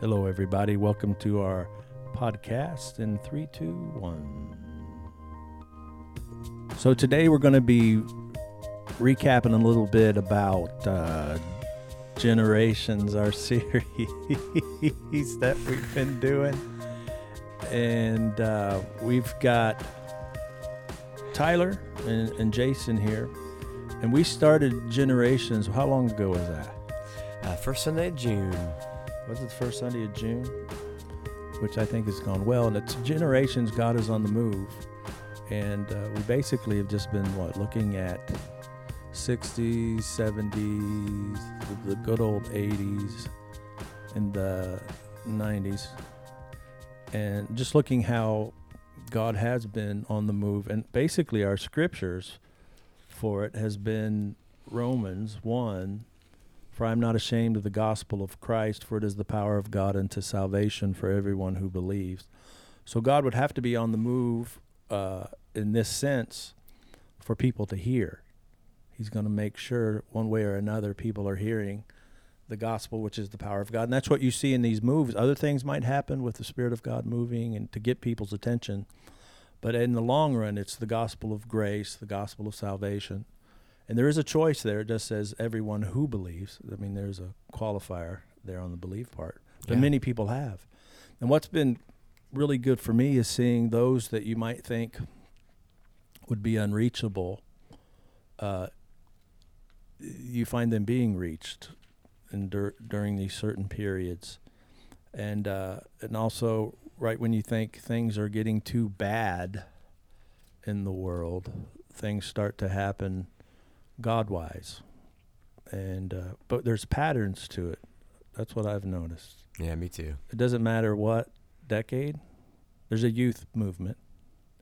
Hello, everybody. Welcome to our podcast in 3, 2, 1. So today we're going to be recapping a little bit about Generations, our series that we've been doing. And we've got Tyler and Jason here. And we started Generations, how long ago was that? First Sunday of June. Was it the first Sunday of June? Which I think has gone well. And it's Generations, God is on the move. And we basically have just been, looking at 60s, 70s, the good old 80s, and the 90s. And just looking how God has been on the move. And basically our scriptures for it has been Romans 1, for I am not ashamed of the gospel of Christ, for it is the power of God unto salvation for everyone who believes. So God would have to be on the move in this sense for people to hear. He's going to make sure one way or another people are hearing the gospel, which is the power of God. And that's what you see in these moves. Other things might happen with the Spirit of God moving and to get people's attention. But in the long run, it's the gospel of grace, the gospel of salvation. And there is a choice there. It just says everyone who believes. I mean, there's a qualifier there on the believe part. But many people have. And what's been really good for me is seeing those that you might think would be unreachable. You find them being reached during these certain periods. And also, right when you think things are getting too bad in the world, things start to happen God-wise. But there's patterns to it. That's what I've noticed. Yeah, me too. It doesn't matter what decade. There's a youth movement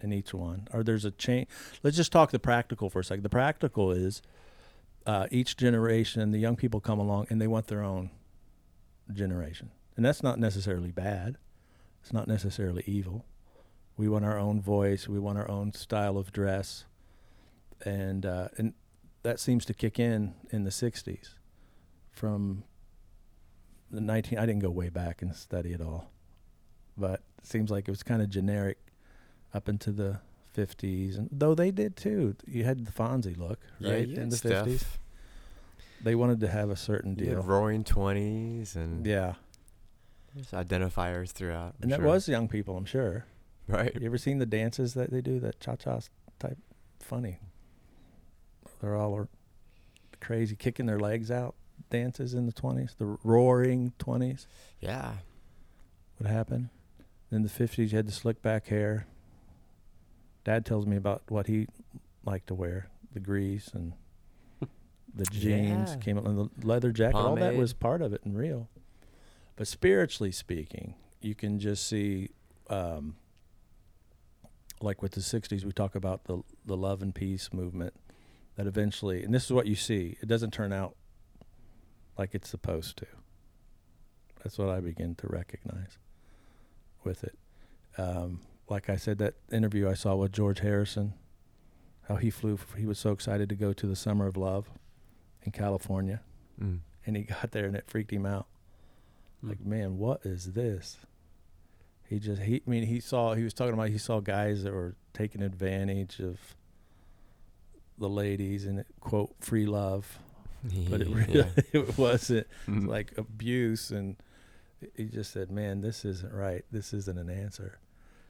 in each one. Or there's a change. Let's just talk the practical for a second. The practical is each generation, the young people come along, and they want their own generation. And that's not necessarily bad. It's not necessarily evil. We want our own voice. We want our own style of dress. And that seems to kick in the 60s. From the I didn't go way back and study it all. But it seems like it was kind of generic up into the 50s. And though they did too. You had the Fonzie look, right? Yeah, in the 50s. They wanted to have a certain deal. You had Roaring 20s and... Yeah. There's identifiers throughout. And that was young people, I'm sure. Right. You ever seen the dances that they do, that cha-cha type? Funny. They're all crazy, kicking their legs out dances in the 20s, the Roaring 20s. Yeah. What happened? In the 50s, you had the slick back hair. Dad tells me about what he liked to wear, the grease and the jeans, came out in the leather jacket. Pomade. All that was part of it and real. But spiritually speaking, you can just see, like with the 60s, we talk about the love and peace movement that eventually, and this is what you see, it doesn't turn out like it's supposed to. That's what I begin to recognize with it. Like I said, that interview I saw with George Harrison, how he was so excited to go to the Summer of Love in California, and he got there and it freaked him out. Like, man, what is this? He was talking about, he saw guys that were taking advantage of the ladies and it, quote, free love. But it really, it wasn't. It was like abuse. And he just said, man, this isn't right. This isn't an answer.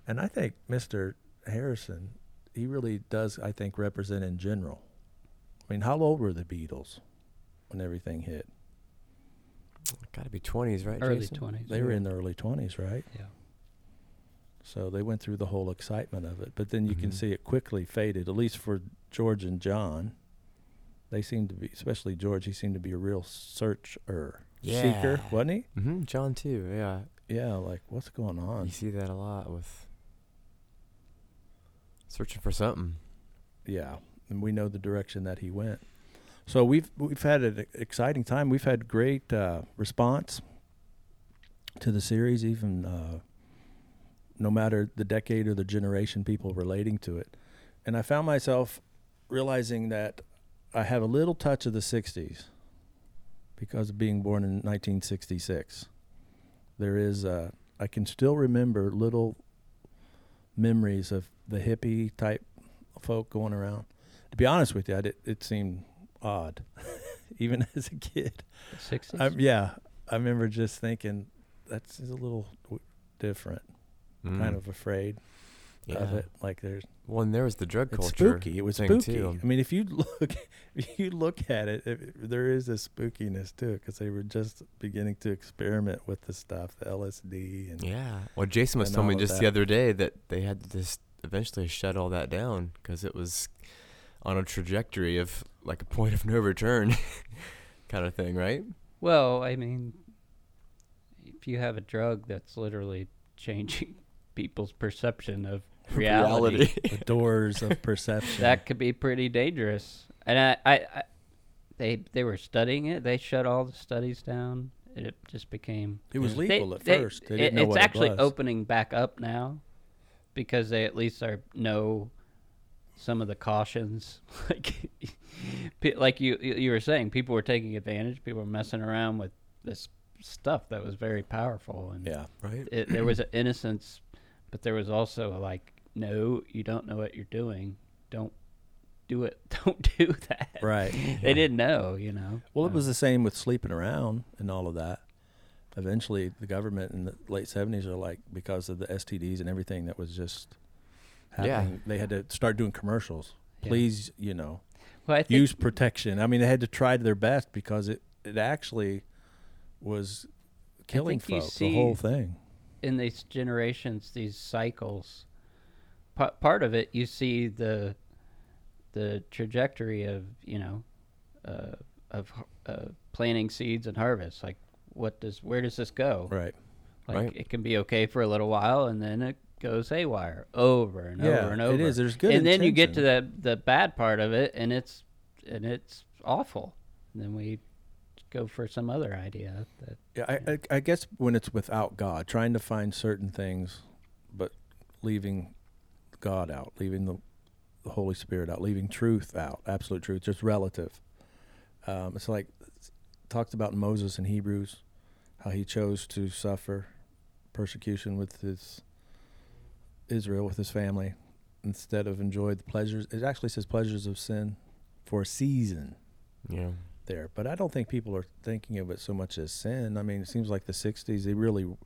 And I think Mr. Harrison, he really does, I think, represent in general. I mean, how old were the Beatles when everything hit? Got to be 20s, right? Early Jason? 20s. They were in the early 20s, right? Yeah. So they went through the whole excitement of it. But then you can see it quickly faded, at least for George and John. They seemed to be, especially George, he seemed to be a real seeker, wasn't he? Mm-hmm. John too, yeah. Yeah, like what's going on? You see that a lot with searching for something. Yeah, and we know the direction that he went. So we've had an exciting time. We've had great response to the series, even no matter the decade or the generation, people relating to it. And I found myself realizing that I have a little touch of the 60s because of being born in 1966. There is a, I can still remember little memories of the hippie type folk going around. To be honest with you, it seemed odd, even as a kid. The 60s? I remember just thinking, that's a little different. Kind of afraid of it. Like there's... Well, and there was the drug culture. Spooky. It was spooky. Too. I mean, if you look at it, there is a spookiness to it because they were just beginning to experiment with the stuff, the LSD and Well, Jason was telling me just the other day that they had to just eventually shut all that down because it was on a trajectory of like a point of no return kind of thing, right? Well, I mean, if you have a drug that's literally changing people's perception of reality. The doors of perception. That could be pretty dangerous. And they were studying it. They shut all the studies down. It just became... It was legal at first. They didn't know what it was. It's actually opening back up now because they at least know some of the cautions. Like you were saying, people were taking advantage. People were messing around with this stuff that was very powerful. And there was an innocence, but there was also no, you don't know what you're doing. Don't do it. Don't do that. Right. They didn't know, Well, it was the same with sleeping around and all of that. Eventually, the government in the late 70s are because of the STDs and everything that was just happening, they had to start doing commercials. Please, well, use protection. I mean, they had to try their best because it actually was killing folks, the whole thing. In these generations, these cycles, part of it, you see the trajectory of planting seeds and harvest. Like, where does this go? Right. It can be okay for a little while, and then it goes haywire over and over and over. It is. There's good intention. And then you get to the bad part of it, and it's awful. And then we go for some other idea. I guess when it's without God, trying to find certain things, but leaving God out, leaving the Holy Spirit out, leaving truth out, absolute truth, just relative. It's like it talks about Moses in Hebrews, how he chose to suffer persecution with Israel, with his family, instead of enjoy the pleasures. It actually says pleasures of sin for a season. Yeah. There, but I don't think people are thinking of it so much as sin. I mean, it seems like the 60s,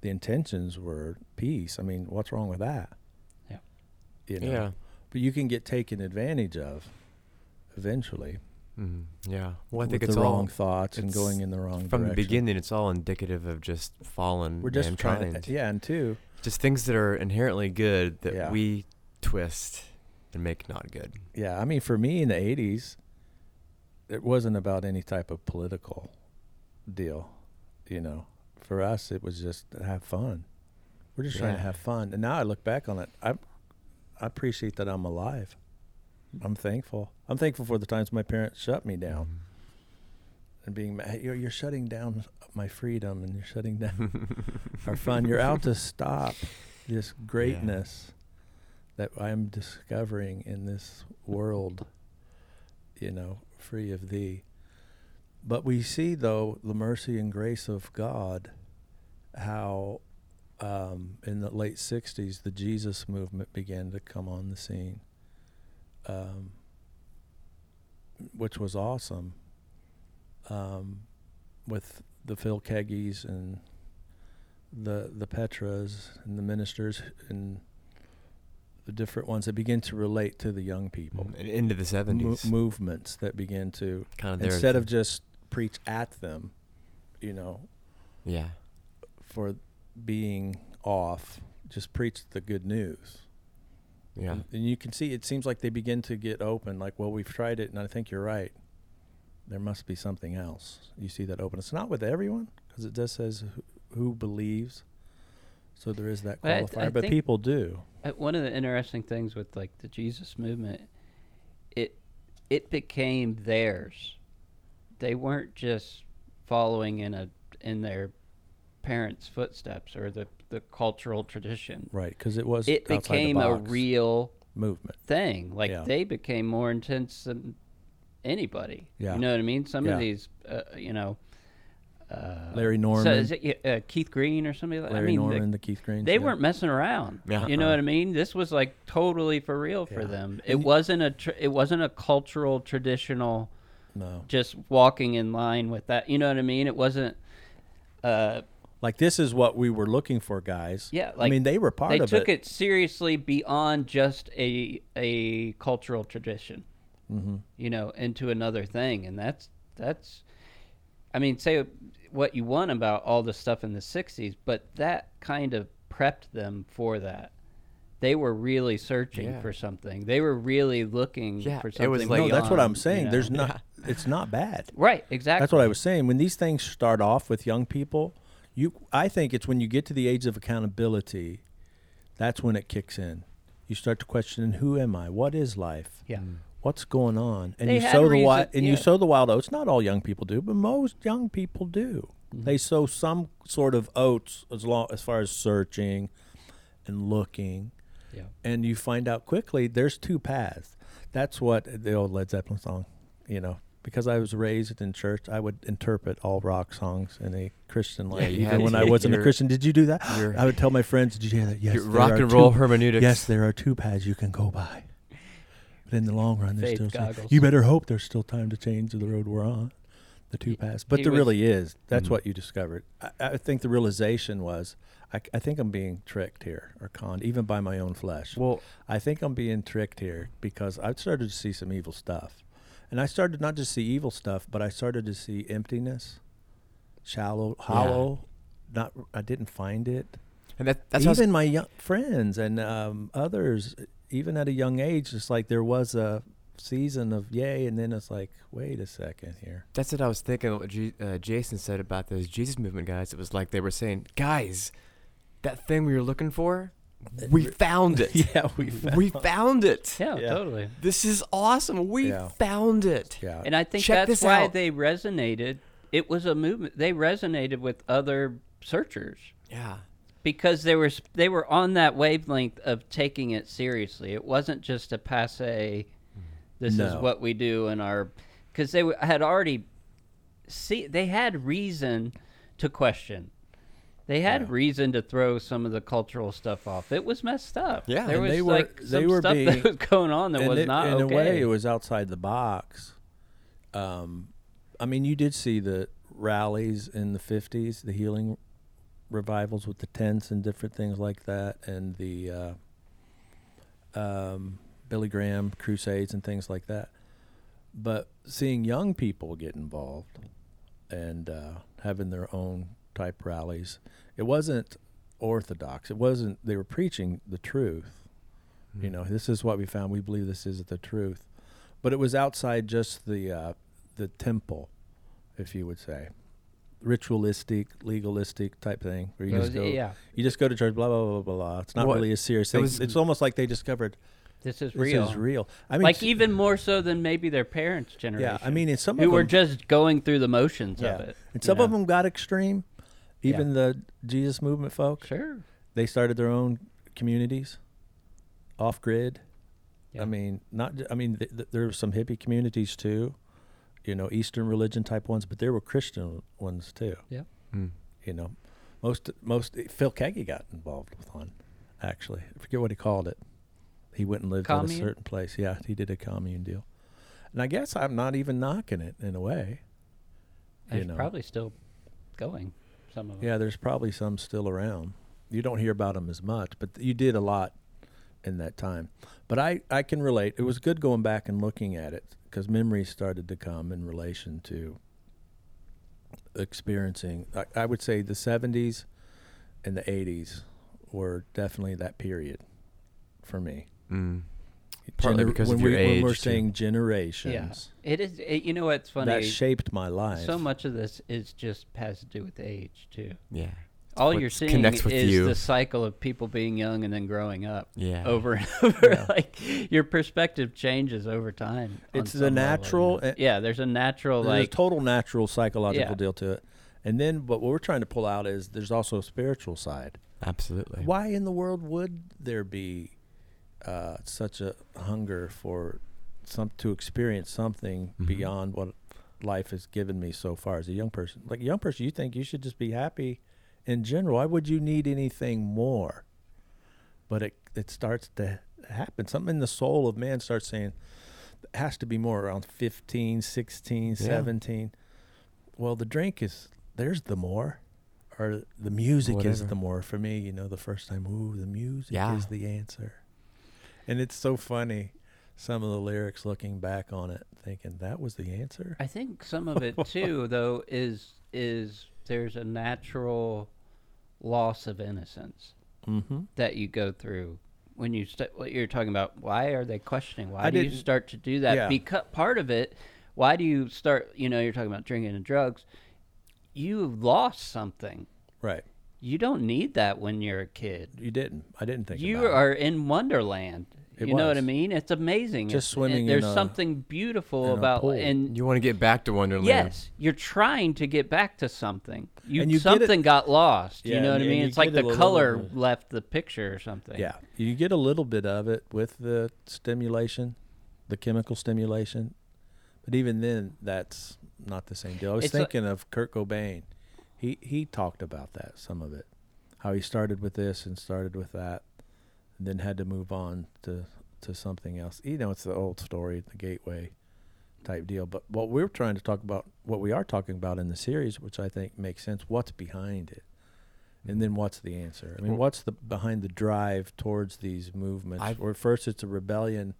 the intentions were peace. I mean, what's wrong with that? Yeah. But you can get taken advantage of eventually. Mm-hmm. Yeah. Well, I think it's the wrong thoughts and going in the wrong direction. From the beginning, it's all indicative of just fallen mankind. And two. Just things that are inherently good that we twist and make not good. Yeah. I mean, for me in the 80s, it wasn't about any type of political deal, For us, it was just have fun. We're just trying to have fun. And now I look back on it, I appreciate that I'm alive. I'm thankful. I'm thankful for the times my parents shut me down and being mad. You're shutting down my freedom and you're shutting down our fun. You're out to stop this greatness that I'm discovering in this world, free of thee. But we see, though, the mercy and grace of God, how in the late 60s the Jesus movement began to come on the scene, which was awesome, with the Phil Keaggys and the Petras and the ministers and the different ones that begin to relate to the young people. And into the 70s. Movements that begin to, instead of just preach at them, for being off, just preach the good news. Yeah. And you can see, it seems like they begin to get open, we've tried it, and I think you're right. There must be something else. You see that open. It's not with everyone, because it just says who believes. So there is that qualifier, but people do. One of the interesting things with the Jesus movement, it became theirs. They weren't just following in their parents' footsteps or the cultural tradition. Right, because it became a real movement thing. They became more intense than anybody. Yeah. You know what I mean? Some of these, Larry Norman. So is it Keith Green or somebody like that? Larry Norman, the Keith Greens. They weren't messing around. Yeah. You know what I mean? This was like totally for real for them. It wasn't a cultural, traditional, just walking in line with that. You know what I mean? It wasn't... like, this is what we were looking for, guys. Yeah. Like, I mean, they were part of it. They took it seriously beyond just a cultural tradition, you know, into another thing. And that's... I mean, say what you want about all the stuff in the 60s, but that kind of prepped them for that. They were really searching for something. They were really looking for something. It was like, that's what I'm saying. You know? There's not, it's not bad. Right, exactly. That's what I was saying. When these things start off with young people, I think it's when you get to the age of accountability, that's when it kicks in. You start to question, who am I? What is life? Yeah. What's going on? And you sow the wild oats. Not all young people do, but most young people do. Mm-hmm. They sow some sort of oats as far as searching and looking. Yeah. And you find out quickly there's two paths. That's what the old Led Zeppelin song, you know. Because I was raised in church, I would interpret all rock songs in a Christian light. Even when I wasn't a Christian, did you do that? I would tell my friends, did you hear that? Yes, rock and roll hermeneutics. Yes, there are two paths you can go by. But in the long run, there's still time. You better hope there's still time to change the road we're on, the two paths. But there really is. That's what you discovered. I think the realization was, I think I'm being tricked here or conned, even by my own flesh. Well, I think I'm being tricked here because I started to see some evil stuff. And I started not to see evil stuff, but I started to see emptiness, shallow, hollow. Yeah. I didn't find it. And that's even my young friends and others. Even at a young age, it's like there was a season of yay, and then it's like, wait a second here. That's what I was thinking, what Jason said about those Jesus movement guys. It was like they were saying, guys, that thing we were looking for, we found it. Yeah, we found it. Yeah, yeah, totally. This is awesome. We found it. Yeah. And I think that's why they resonated. It was a movement. They resonated with other searchers. Yeah. Because they were on that wavelength of taking it seriously. It wasn't just a passé, this is what we do in our... Because they had already... they had reason to question. They had reason to throw some of the cultural stuff off. It was messed up. Yeah, there was that was going on that was not okay. In a way, it was outside the box. I mean, you did see the rallies in the 50s, the healing revivals with the tents and different things like that, and the Billy Graham crusades and things like that. But seeing young people get involved and having their own type rallies, it wasn't orthodox. It wasn't, they were preaching the truth. Mm-hmm. You know, this is what we found. We believe this is the truth. But it was outside just the temple, if you would say. Ritualistic, legalistic type thing where you just go to church, blah, blah, blah, blah, blah. It's not really a serious thing. It's almost like they discovered this is real. I mean, like even more so than maybe their parents' generation. Yeah, I mean, who were just going through the motions of it. And some of them got extreme, even the Jesus movement folks. Sure. They started their own communities, off-grid. Yeah. I mean, there were some hippie communities too. You know, Eastern religion type ones, but there were Christian ones too. Yeah. Mm. You know, most Phil Keaggy got involved with one, actually. I forget what he called it. He went and lived in a certain place. Yeah, he did a commune deal. And I guess I'm not even knocking it in a way. It's probably still going, some of them. Yeah, there's probably some still around. You don't hear about them as much, but you did a lot in that time. But I can relate. It was good going back and looking at it, because memories started to come in relation to experiencing. I would say the 70s and the 80s were definitely that period for me. Mm. Partly because of your age. When we're saying generations. Yeah. It is. You know what's funny? That shaped my life. So much of this is just has to do with age, too. Yeah. All you're seeing is the cycle of people being young and then growing up over and over. Yeah. Like your perspective changes over time. It's the natural. Level, you know? There's a natural. There's a total natural psychological deal to it. And then what we're trying to pull out is there's also a spiritual side. Absolutely. Why in the world would there be such a hunger for to experience something beyond what life has given me so far as a young person. Like a young person, you think you should just be happy in general. Why would you need anything more? But it starts to happen. Something in the soul of man starts saying, it has to be more around 15, 16, 17. Well, the drink is, there's the more. Or the music is the more for me, you know, the first time, the music is the answer. And it's so funny, some of the lyrics looking back on it, thinking that was the answer. I think some of it too, though, is there's a natural loss of innocence that you go through when you what you're talking about. Why are they questioning? Why do you start to do that? Yeah. Because part of it, why do you start, you know, you're talking about drinking and drugs. You lost something. Right. You don't need that when you're a kid. You didn't. I didn't think you about it. You are in Wonderland. You know what I mean? It's amazing. Just swimming in a pool. There's something beautiful about it. And you want to get back to Wonderland. Yes. You're trying to get back to something. Something got lost. Yeah, you know what I mean? It's like the color left the picture or something. Yeah. You get a little bit of it with the stimulation, the chemical stimulation. But even then, that's not the same deal. I was thinking of Kurt Cobain. He talked about that, some of it, how he started with this and started with that, and then had to move on to something else. You know, it's the old story, the gateway type deal. But what we're trying to talk about, what we are talking about in the series, which I think makes sense, what's behind it, and then what's the answer? I mean, what's behind the drive towards these movements? Or first, it's a rebellion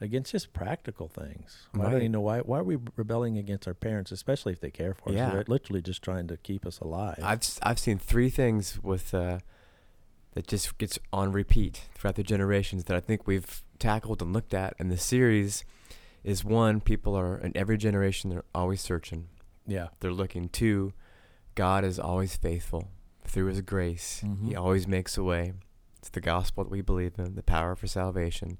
against just practical things. Right. I don't even know why are we rebelling against our parents, especially if they care for us. They're literally just trying to keep us alive. I've seen three things with that just gets on repeat throughout the generations that I think we've tackled and looked at. And the series is, one, people are in every generation, they're always searching. Yeah. They're looking. Two, God is always faithful through his grace. Mm-hmm. He always makes a way. It's the gospel that we believe in, the power for salvation.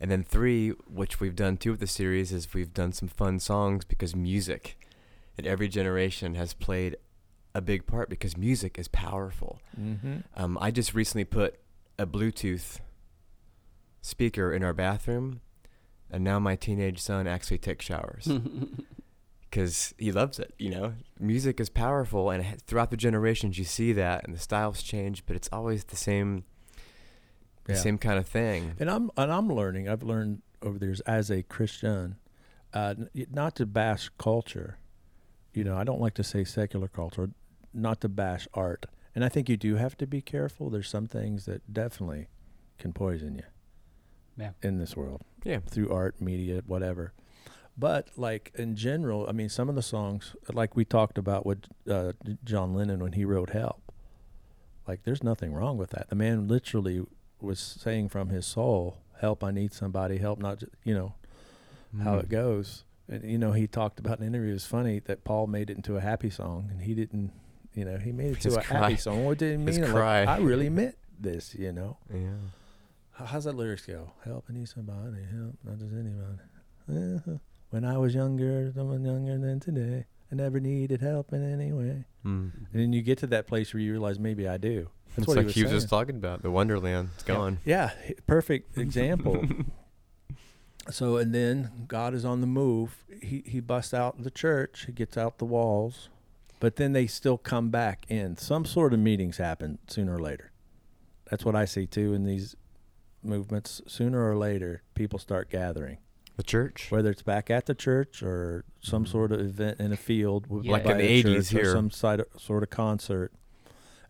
And then three, which we've done too with the series, is we've done some fun songs because music in every generation has played a big part because music is powerful. Mm-hmm. I just recently put a Bluetooth speaker in our bathroom, and now my teenage son actually takes showers because he loves it, you know? Music is powerful, and throughout the generations you see that, and the styles change, but it's always the same... Yeah. Same kind of thing. And I'm learning. I've learned over the years as a Christian, not to bash culture. You know, I don't like to say secular culture, not to bash art. And I think you do have to be careful. There's some things that definitely can poison you in this world. Yeah. Through art, media, whatever. But like in general, I mean, some of the songs, like we talked about with John Lennon when he wrote Help, like there's nothing wrong with that. The man literally was saying from his soul, help, I need somebody, help, not just, you know, how it goes. And, you know, he talked about in an interview, it's funny that Paul made it into a happy song, and he didn't, you know, he made it to a happy song. What did he mean? Like, I really meant this, you know. Yeah. How's that lyrics go? Help, I need somebody, help, not just anybody. When I was younger, someone younger than today, I never needed help in any way. And then you get to that place where you realize maybe I do. That's what like he was just talking about, the Wonderland. It's gone. Yeah, perfect example. So, and then God is on the move. He busts out the church. He gets out the walls. But then they still come back in. Some sort of meetings happen sooner or later. That's what I see, too, in these movements. Sooner or later, people start gathering. The church? Whether it's back at the church or some sort of event in a field. Like in the 80s here. Or some sort of concert.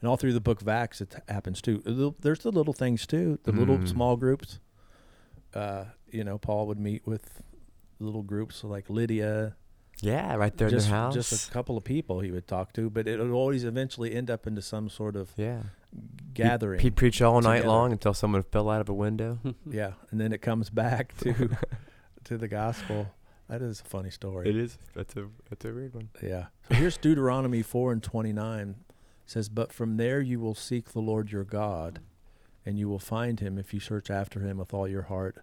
And all through the book of Acts, it happens too. There's the little things too, the little small groups. You know, Paul would meet with little groups like Lydia. Yeah, right there in the house. Just a couple of people he would talk to, but it would always eventually end up into some sort of gathering. He'd preach all night long until someone fell out of a window. And then it comes back to to the gospel. That is a funny story. It is. That's a weird one. Yeah. So here's Deuteronomy 4:29. Says, but from there you will seek the Lord your God, and you will find him if you search after him with all your heart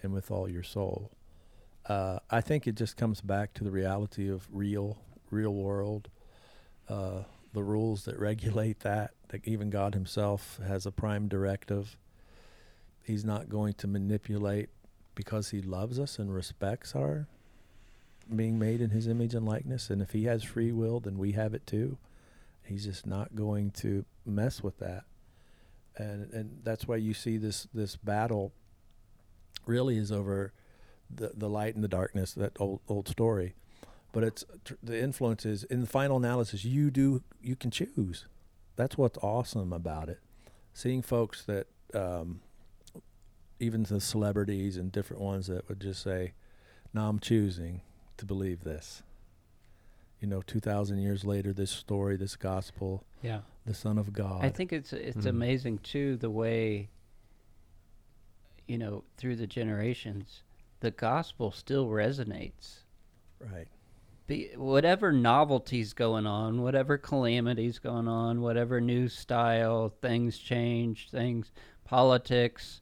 and with all your soul. I think it just comes back to the reality of real world, the rules that regulate that, like even God himself has a prime directive. He's not going to manipulate because he loves us and respects our being made in his image and likeness, and if he has free will, then we have it too. He's just not going to mess with that. And that's why you see this battle really is over the light and the darkness, that old story. But it's the influence is, in the final analysis, you can choose. That's what's awesome about it. Seeing folks that, even the celebrities and different ones that would just say, no, I'm choosing to believe this. 2,000 years later, this story, this gospel, the Son of God. I think it's amazing, too, the way, through the generations, the gospel still resonates. Right. Whatever novelty's going on, whatever calamity's going on, whatever new style, things change, politics,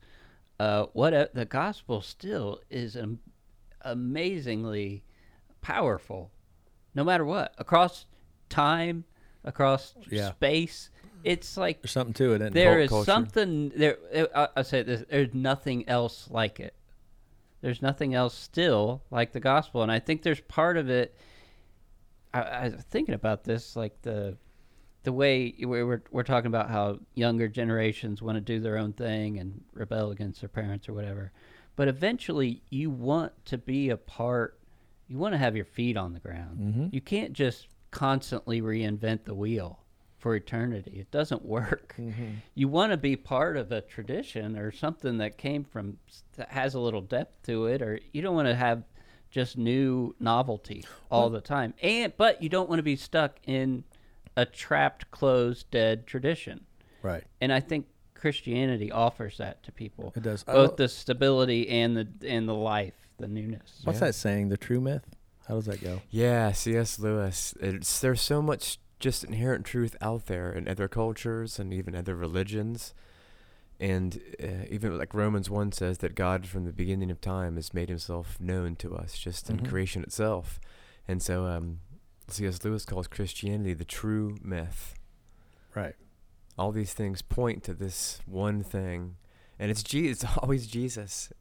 the gospel still is amazingly powerful. No matter what, across time, across space, it's like there's something to it. Isn't there is culture. Something there. I say this: there's nothing else like it. There's nothing else still like the gospel, and I think there's part of it. I was thinking about this, like the way we're talking about how younger generations want to do their own thing and rebel against their parents or whatever, but eventually you want to be a part. You want to have your feet on the ground. Mm-hmm. You can't just constantly reinvent the wheel for eternity. It doesn't work. Mm-hmm. You want to be part of a tradition or something that came from, that has a little depth to it, or you don't want to have just new novelty all the time. But you don't want to be stuck in a trapped, closed, dead tradition. Right. And I think Christianity offers that to people. It does. Both the stability and the life. The newness. What's that saying? The true myth? How does that go? Yeah, C.S. Lewis. There's so much just inherent truth out there in other cultures and even other religions. And even like Romans 1 says that God from the beginning of time has made himself known to us just in creation itself. And so C.S. Lewis calls Christianity the true myth. Right. All these things point to this one thing. And it's always Jesus.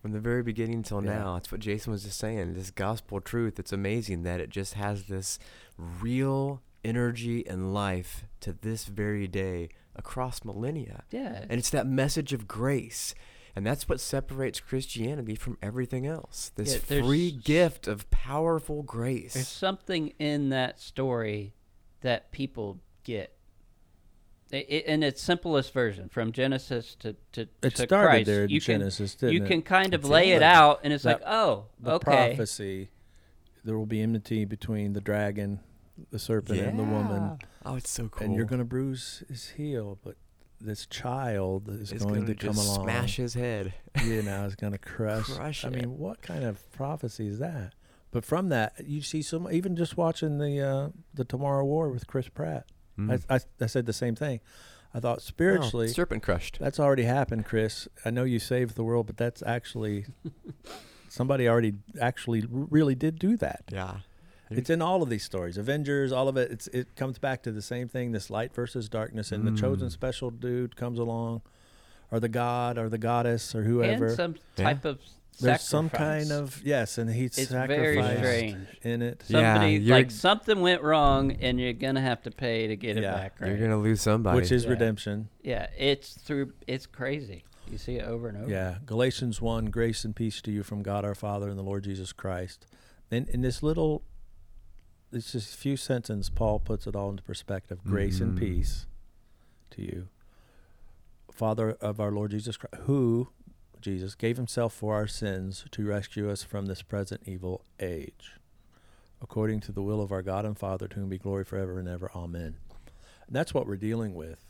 From the very beginning till now, that's what Jason was just saying. This gospel truth, it's amazing that it just has this real energy and life to this very day across millennia. Yeah. And it's that message of grace. And that's what separates Christianity from everything else. This free gift of powerful grace. There's something in that story that people get. In its simplest version, from Genesis to started Christ, there in Genesis, didn't it? You can kind of lay it out, and it's okay. The prophecy, there will be enmity between the dragon, the serpent, and the woman. Oh, it's so cool. And you're going to bruise his heel, but this child is going to come along. Smash his head. It's going to crush it. I mean, what kind of prophecy is that? But from that, you see even just watching the Tomorrow War with Chris Pratt. I said the same thing. I thought spiritually... Oh, serpent crushed. That's already happened, Chris. I know you saved the world, but that's actually... somebody already really did do that. Yeah. It's in all of these stories. Avengers, all of it. It comes back to the same thing, this light versus darkness. And the chosen special dude comes along, or the god, or the goddess, or whoever. And some type of... There's sacrifice. Some kind of, and he's sacrificed very strange. In it. Somebody, something went wrong, and you're going to have to pay to get it back, right? You're going to lose somebody. Which is redemption. Yeah, it's crazy. You see it over and over. Yeah, Galatians 1, grace and peace to you from God our Father and the Lord Jesus Christ. And in this little, it's just a few sentences, Paul puts it all into perspective. Grace and peace to you, Father of our Lord Jesus Christ, who... Jesus gave himself for our sins to rescue us from this present evil age, according to the will of our God and Father, to whom be glory forever and ever. Amen. And that's what we're dealing with,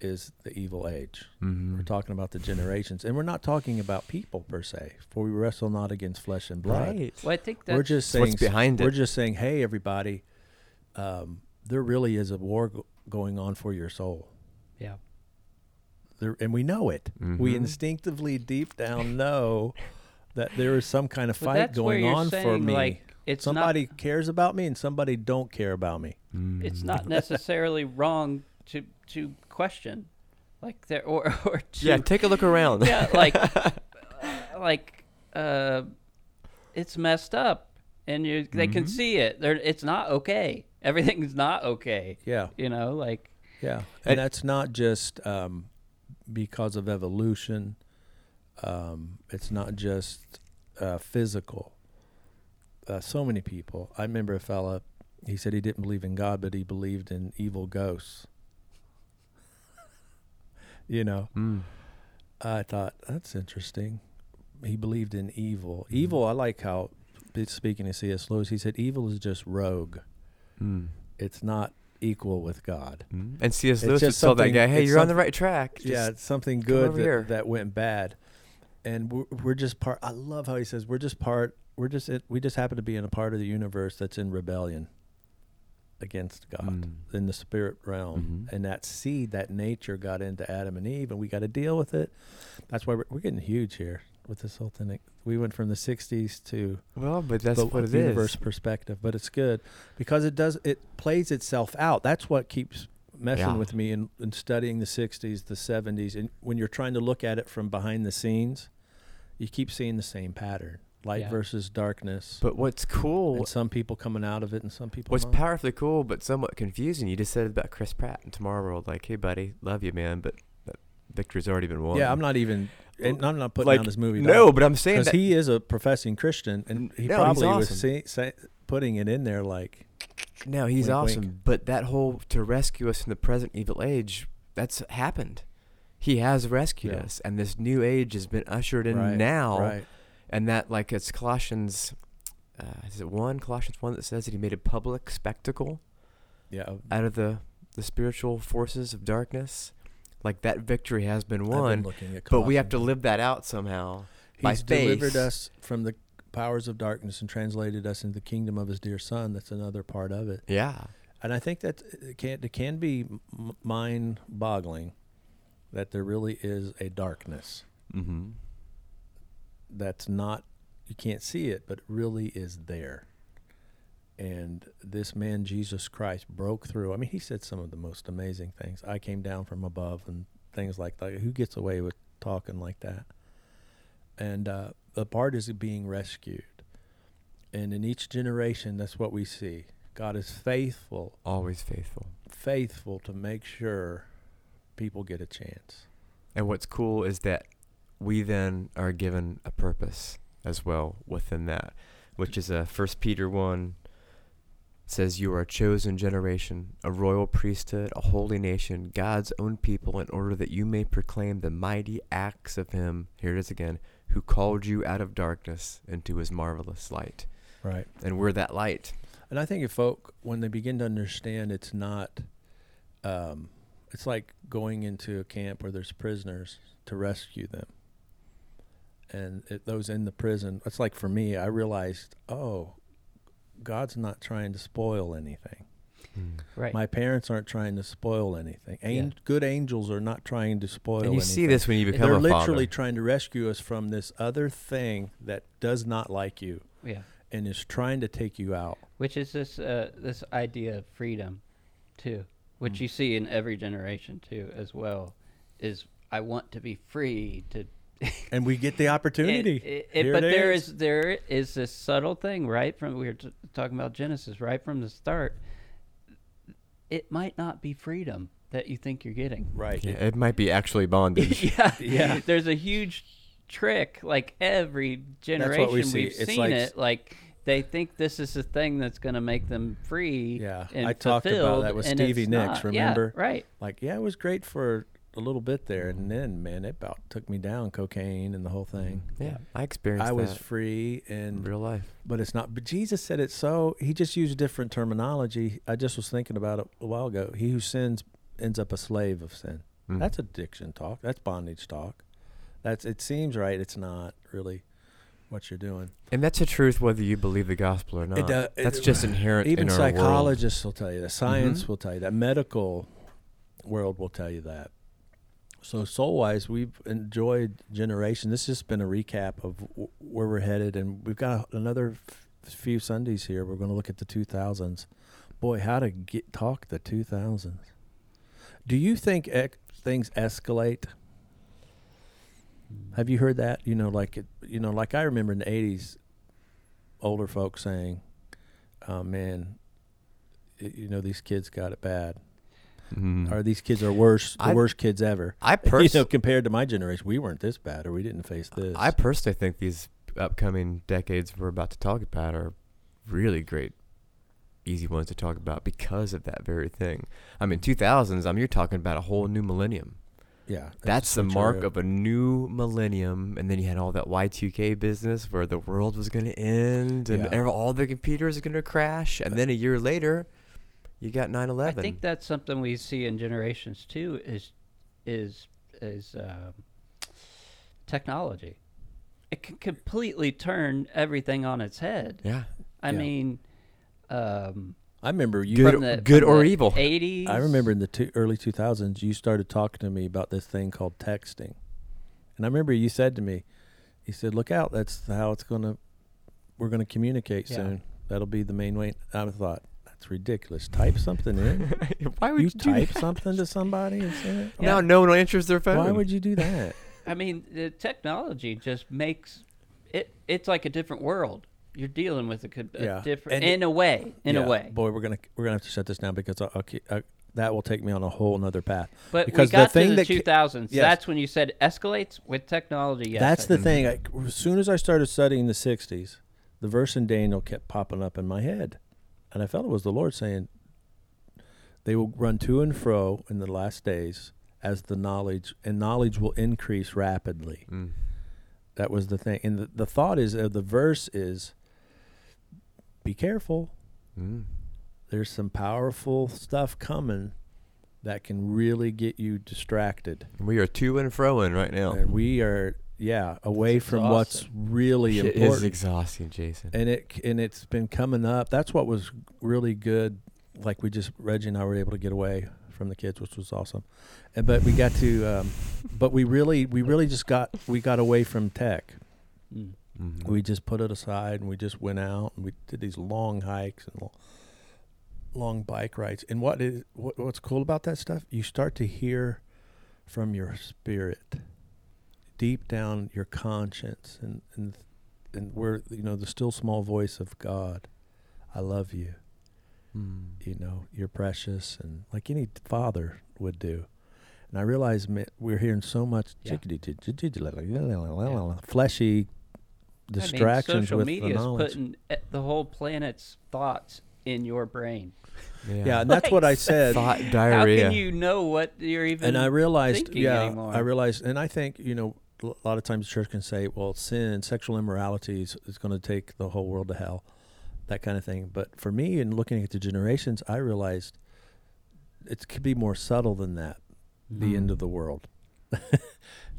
is the evil age. Mm-hmm. We're talking about the generations, and we're not talking about people per se, for we wrestle not against flesh and blood. Right. Well, I think that's what's behind it. We're just saying, hey, everybody, there really is a war going on for your soul. Yeah. And we know it. Mm-hmm. We instinctively, deep down, know that there is some kind of fight going on for me. Like, somebody cares about me, and somebody don't care about me. Mm. It's not necessarily wrong to question, like there or to, take a look around. It's messed up. and you they can see it. It's not okay. Everything's not okay. Yeah. You know, like. Yeah. And that's not just because of evolution. It's not just physical. So many people. I remember a fella, he said he didn't believe in God, but he believed in evil ghosts. You know, I thought, that's interesting. He believed in evil. Evil, I like how, speaking to C.S. Lewis, he said evil is just rogue. It's not equal with God. And C.S. Lewis would tell that guy, hey, you're on the right track. Just it's something good that went bad. And we're just part, I love how he says, we just happen to be in a part of the universe that's in rebellion against God in the spirit realm. And that seed, that nature got into Adam and Eve, and we got to deal with it. That's why we're getting huge here with this whole thing. We went from the 60s to what it universe is. Perspective, but it's good because it plays itself out. That's what keeps messing with me in studying the 60s, the 70s, and when you're trying to look at it from behind the scenes, you keep seeing the same pattern. Light versus darkness. But what's cool... And some people coming out of it and some people... What's powerfully cool but somewhat confusing, you just said about Chris Pratt and Tomorrow World, like, hey, buddy, love you, man, but that victory's already been won. Yeah, I'm not putting down this movie. No, but I'm saying that... Because he is a professing Christian, and he probably was putting it in there like... No, he's wink, awesome, wink. But that whole to rescue us from the present evil age, that's happened. He has rescued us, and this new age has been ushered in now... Right. And that, like, it's Colossians, Colossians 1 that says that he made a public spectacle out of the spiritual forces of darkness. Like, that victory has been won, but we have to live that out somehow by faith. He's delivered us from the powers of darkness and translated us into the kingdom of his dear son. That's another part of it. Yeah. And I think that it can be mind-boggling that there really is a darkness. Mm-hmm. That's not, you can't see it, but it really is there. And this man, Jesus Christ, broke through. I mean, he said some of the most amazing things. I came down from above and things like that. Who gets away with talking like that? And the part is being rescued. And in each generation, that's what we see. God is faithful. Always faithful. Faithful to make sure people get a chance. And what's cool is that we then are given a purpose as well within that, which is 1 Peter 1 says, you are a chosen generation, a royal priesthood, a holy nation, God's own people, in order that you may proclaim the mighty acts of him, here it is again, who called you out of darkness into his marvelous light. Right. And we're that light. And I think if folk, when they begin to understand it's not, it's like going into a camp where there's prisoners to rescue them. And those in the prison, it's like for me, I realized, oh, God's not trying to spoil anything. Right. My parents aren't trying to spoil anything. Good angels are not trying to spoil anything. And you see this when you become a father. They're literally trying to rescue us from this other thing that does not like you and is trying to take you out. Which is this idea of freedom, too, which you see in every generation, too, as well, is I want to be free to... And we get the opportunity. There is this subtle thing, right? From we were talking about Genesis, right from the start. It might not be freedom that you think you're getting. Right. Yeah, it might be actually bondage. Yeah. There's a huge trick. Like every generation, we've seen like, it. Like they think this is the thing that's going to make them free. Yeah. And I talked about that with Stevie Nicks. Remember? Yeah, right. Like it was great for a little bit there, and then, man, it about took me down, cocaine and the whole thing. Yeah, I experienced that. I was free in real life. But it's not, but Jesus said it so. He just used different terminology. I just was thinking about it a while ago. He who sins ends up a slave of sin. That's addiction talk. That's bondage talk. It seems right. It's not really what you're doing. And that's the truth whether you believe the gospel or not. That's just inherent in our world. Even psychologists will tell you that. Science will tell you that. Medical world will tell you that. So soul-wise, we've enjoyed Generation. This has just been a recap of where we're headed, and we've got another few Sundays here. We're going to look at the 2000s. Boy, how to talk the 2000s. Do you think things escalate? Have you heard that? You know, like I remember in the 80s, older folks saying, oh, man, these kids got it bad. Mm-hmm. Or these kids are the worst kids ever. Compared to my generation, we weren't this bad, or we didn't face this. I personally think these upcoming decades we're about to talk about are really great, easy ones to talk about because of that very thing. I mean, 2000s, you're talking about a whole new millennium. Yeah. That's the mark of a new millennium. And then you had all that Y2K business where the world was going to end and all the computers are going to crash. And then a year later, you got 9/11. I think that's something we see in Generations too, is technology. It can completely turn everything on its head. Yeah. I mean... I remember you good or evil. 80s. I remember in the early 2000s, you started talking to me about this thing called texting, and I remember you said to me, "You said, look out, that's how we're gonna communicate soon. That'll be the main way." I thought that's ridiculous. Type something in. Why would you type something to somebody and send it? Yeah. Now no one answers their phone. Why would you do that? I mean, the technology just makes it. It's like a different world. You're dealing with a different, in a way. Boy, we're gonna have to shut this down because that will take me on a whole another path. But because we got to the 2000s. Yes. That's when you said escalates with technology. Yes, that's the thing. As soon as I started studying the 60s, the verse in Daniel kept popping up in my head, and I felt it was the Lord saying, "They will run to and fro in the last days as the knowledge will increase rapidly." Mm. That was the thing, and the thought is the verse is. Be careful. Mm. There's some powerful stuff coming that can really get you distracted. We are to and fro-ing right now. And we are, away from what's really important. It is exhausting, Jason. And it's been coming up. That's what was really good. Like Reggie and I were able to get away from the kids, which was awesome. But we got to, but we really just got away from tech. Mm. Mm-hmm. We just put it aside, and we just went out, and we did these long hikes and long bike rides. And what's cool about that stuff? You start to hear from your spirit, deep down your conscience, and we're the still small voice of God. I love you. Mm. You're precious, and like any father would do. And I realize we're hearing so much fleshy. Distractions social with media is putting the whole planet's thoughts in your brain. Yeah, and that's what I said. Thought diarrhea. How can you know what you're even and I realized, thinking anymore? I realized, and I think, a lot of times the church can say, well, sin, sexual immorality is going to take the whole world to hell, that kind of thing. But for me, in looking at the generations, I realized it could be more subtle than that, the end of the world.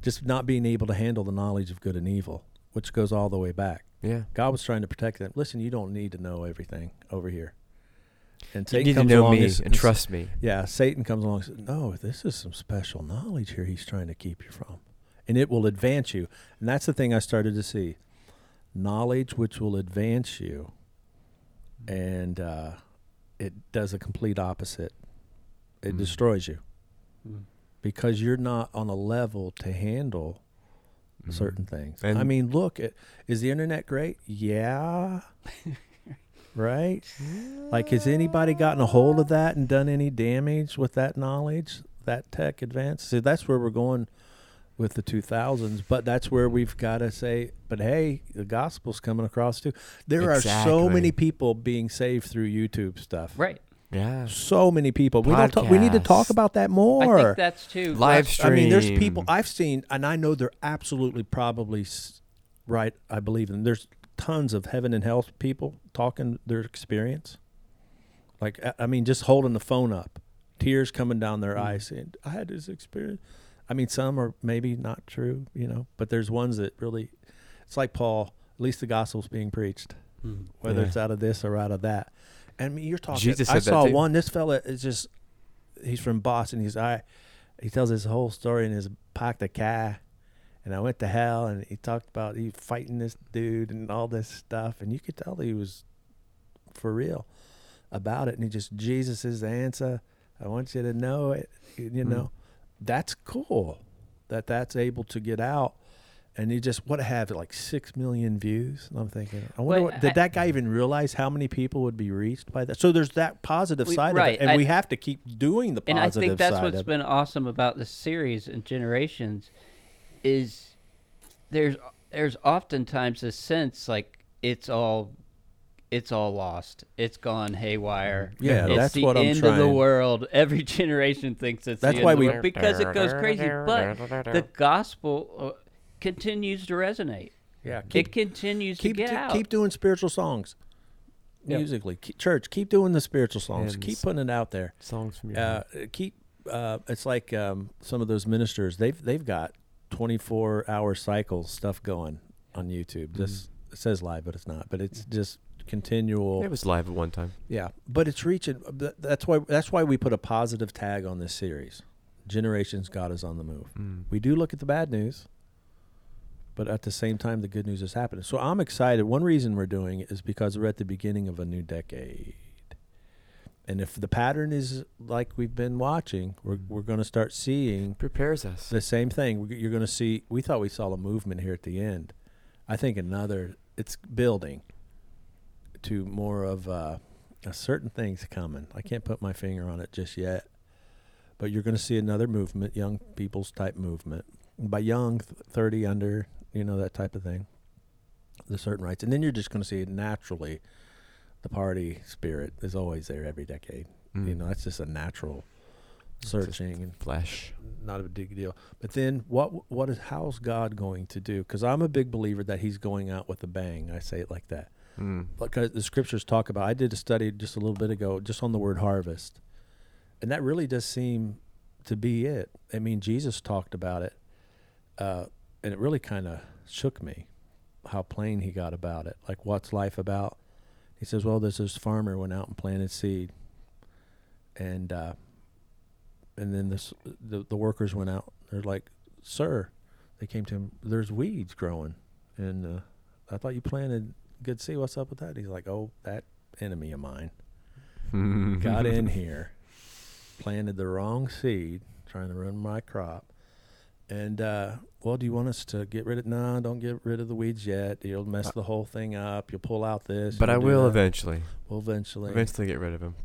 Just not being able to handle the knowledge of good and evil. Which goes all the way back. Yeah, God was trying to protect them. Listen, you don't need to know everything over here. And Satan you need comes to know along me and trust me. Yeah, Satan comes along and says, "No, this is some special knowledge here. He's trying to keep you from, and it will advance you." And that's the thing I started to see: knowledge which will advance you, and it does a complete opposite. It destroys you because you're not on a level to handle. Certain things. And look, is the internet great? Yeah. Right? Yeah. Like, has anybody gotten a hold of that and done any damage with that knowledge, that tech advance? So that's where we're going with the 2000s, but that's where we've got to say, but hey, the gospel's coming across too. There are so many people being saved through YouTube stuff. Right. Yeah, so many people. We need to talk about that more. I think that's too live stream. There's people I've seen, and I know they're absolutely probably right. I believe them. There's tons of heaven and hell people talking their experience. Like just holding the phone up, tears coming down their eyes. And I had this experience. Some are maybe not true, but there's ones that really. It's like Paul. At least the gospel's being preached, whether it's out of this or out of that. You're talking. Jesus said I saw one. This fella is he's from Boston. He tells his whole story in his parked a car, and I went to hell. And he talked about he fighting this dude and all this stuff. And you could tell he was for real about it. And he just Jesus is the answer. I want you to know it. That's cool that that's able to get out. And you just, what have it, like 6 million views? And I'm thinking, I wonder, did that guy even realize how many people would be reached by that? So there's that positive side of it, and we have to keep doing the positive side of it. And I think that's what's been awesome about the series and Generations is there's oftentimes a sense like it's all lost. It's gone haywire. Yeah, that's what I'm trying. It's the end of the world. Every generation thinks it's the end of the world because it goes crazy. But the gospel continues to resonate. Yeah, it continues to get out. Keep doing spiritual songs, musically. Church, keep doing the spiritual songs. Keep putting it out there. Songs from your heart. It's like some of those ministers. They've got 24-hour cycles stuff going on YouTube. This it says live, but it's not. But it's just continual. It was live at one time. Yeah, but it's reaching. That's why we put a positive tag on this series. Generations, God is on the move. We do look at the bad news. But at the same time, the good news is happening. So I'm excited. One reason we're doing it is because we're at the beginning of a new decade. And if the pattern is like we've been watching, we're going to start seeing. It prepares us. The same thing. You're going to see. We thought we saw a movement here at the end. I think it's building to more of a certain thing's coming. I can't put my finger on it just yet. But you're going to see another movement, young people's type movement. By young, 30 under, that type of thing, the certain rights. And then you're just going to see naturally the party spirit is always there every decade. That's just a natural searching and flesh. Not a big deal. But then what is, how's God going to do? Because I'm a big believer that he's going out with a bang. I say it like that. Because the scriptures talk about, I did a study just a little bit ago just on the word harvest. And that really does seem to be it. I mean, Jesus talked about it. And it really kind of shook me how plain he got about it. Like, what's life about? He says, well, there's this farmer went out and planted seed. And then the workers went out. They're like, sir, they came to him, there's weeds growing. And I thought you planted good seed. What's up with that? He's like, oh, that enemy of mine got in here, planted the wrong seed, trying to ruin my crop. And, well, do you want us to get rid of? No, don't get rid of the weeds yet. You'll mess the whole thing up. You'll pull out this. But I will eventually. We'll eventually. Eventually get rid of him.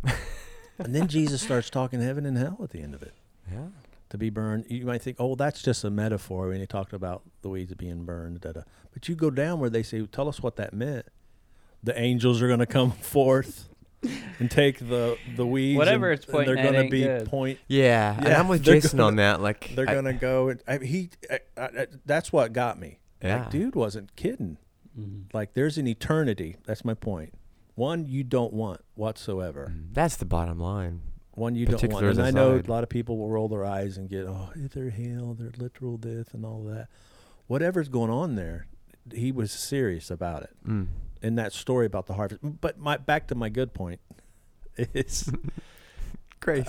And then Jesus starts talking heaven and hell at the end of it. Yeah. To be burned. You might think, oh, that's just a metaphor when he talked about the weeds being burned. Da, da. But you go down where they say, tell us what that meant. The angels are going to come forth. And take the weeds. Whatever it's pointing at, they're going to be good. Yeah, and I'm with Jason on that. Like they're going to go. And, that's what got me. Yeah. Like, dude wasn't kidding. Like there's an eternity. That's my point. One you don't want whatsoever. That's the bottom line. One you don't want. And I know a lot of people will roll their eyes and get, oh, they're hell, they're literal death and all that. Whatever's going on there, he was serious about it. In that story about the harvest. But back to my good point is grace.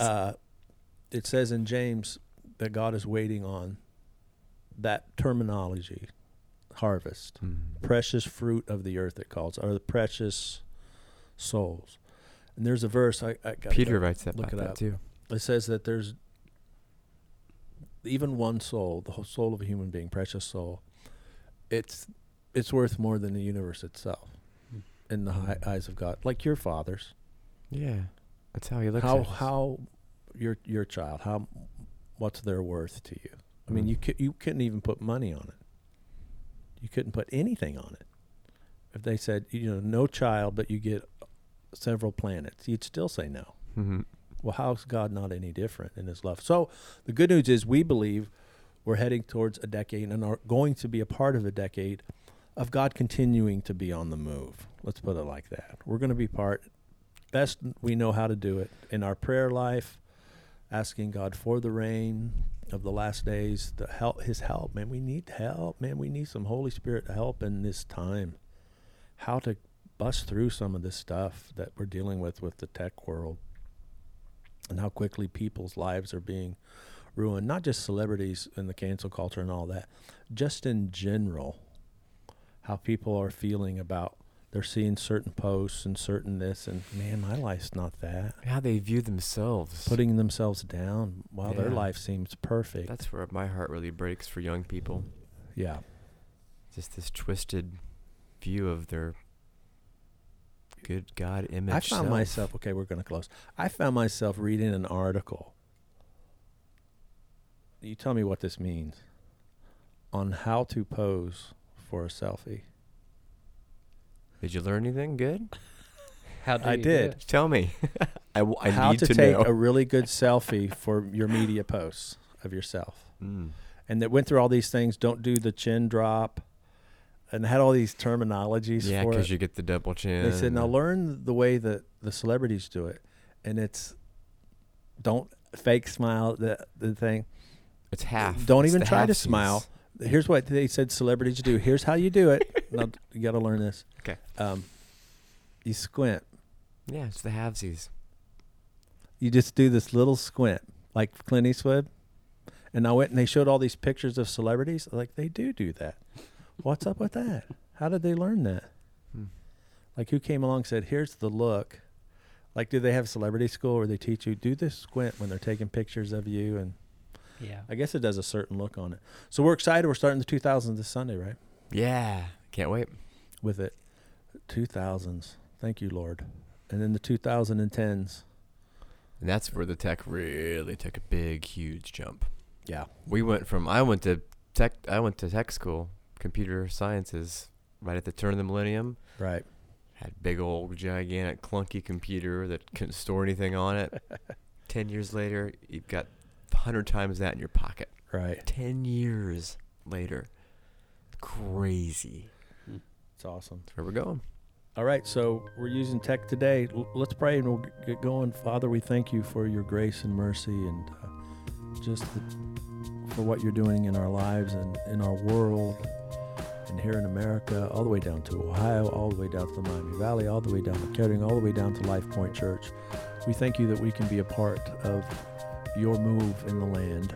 It says in James that God is waiting on that terminology, harvest, precious fruit of the earth it calls, or the precious souls. And there's a verse. I Peter writes that about that too. It says that there's even one soul, the whole soul of a human being, precious soul. It's worth more than the universe itself. In the eyes of God, like your father's. Yeah, that's how he looks at it. How your child? How what's their worth to you? I mean, you couldn't even put money on it. You couldn't put anything on it. If they said, no child, but you get several planets, you'd still say no. Well, how's God not any different in His love? So the good news is, we believe we're heading towards a decade and are going to be a part of a decade of God continuing to be on the move. Let's put it like that. We're going to be best we know how to do it in our prayer life, asking God for the rain of the last days, the help, His help. Man, we need help. Man, we need some Holy Spirit help in this time. How to bust through some of this stuff that we're dealing with the tech world and how quickly people's lives are being ruined, not just celebrities and the cancel culture and all that, just in general. How people are feeling about they're seeing certain posts and certain this and man, my life's not that. How they view themselves, putting themselves down while their life seems perfect. That's where my heart really breaks for young people. Yeah, just this twisted view of their good God image. I found myself, okay, we're going to close. I found myself reading an article. You tell me what this means. On how to pose for a selfie. Did you learn anything good? I did. Tell me. I need to know. How to take a really good selfie for your media posts of yourself. Mm. And that went through all these things. Don't do the chin drop. And had all these terminologies for it. Yeah, because you get the double chin. They said, now learn the way that the celebrities do it. And it's don't fake smile, the thing. It's half. Don't even try to smile. Here's what they said celebrities do. Here's how you do it. Now, you got to learn this. Okay. You squint. Yeah, it's the halvesies. You just do this little squint, like Clint Eastwood. And I went and they showed all these pictures of celebrities. Like, they do that. What's up with that? How did they learn that? Hmm. Like, who came along and said, here's the look. Like, do they have celebrity school where they teach you, do this squint when they're taking pictures of you? And yeah, I guess it does a certain look on it. So we're excited. We're starting the 2000s this Sunday, right? Yeah. Can't wait. With it. 2000s. Thank you, Lord. And then the 2010s. And that's where the tech really took a big, huge jump. Yeah. I went to tech school, computer sciences, right at the turn of the millennium. Right. Had big old gigantic clunky computer that couldn't store anything on it. 10 years later, you've got 100 times that in your pocket. Right. 10 years later. Crazy. It's awesome. That's where we're going. All right, so we're using tech today. Let's pray and we'll get going. Father, we thank you for your grace and mercy and for what you're doing in our lives and in our world and here in America, all the way down to Ohio, all the way down to the Miami Valley, all the way down to Kettering, all the way down to Life Point Church. We thank you that we can be a part of your move in the land.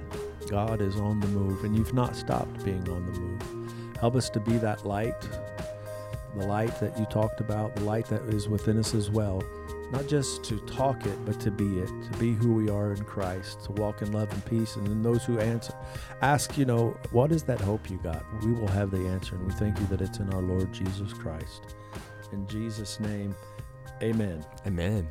God is on the move, and you've not stopped being on the move. Help us to be that light, the light that you talked about, the light that is within us as well, not just to talk it, but to be it, to be who we are in Christ, to walk in love and peace. And then those who ask, what is that hope you got? We will have the answer, and we thank you that it's in our Lord Jesus Christ. In Jesus' name, amen. Amen.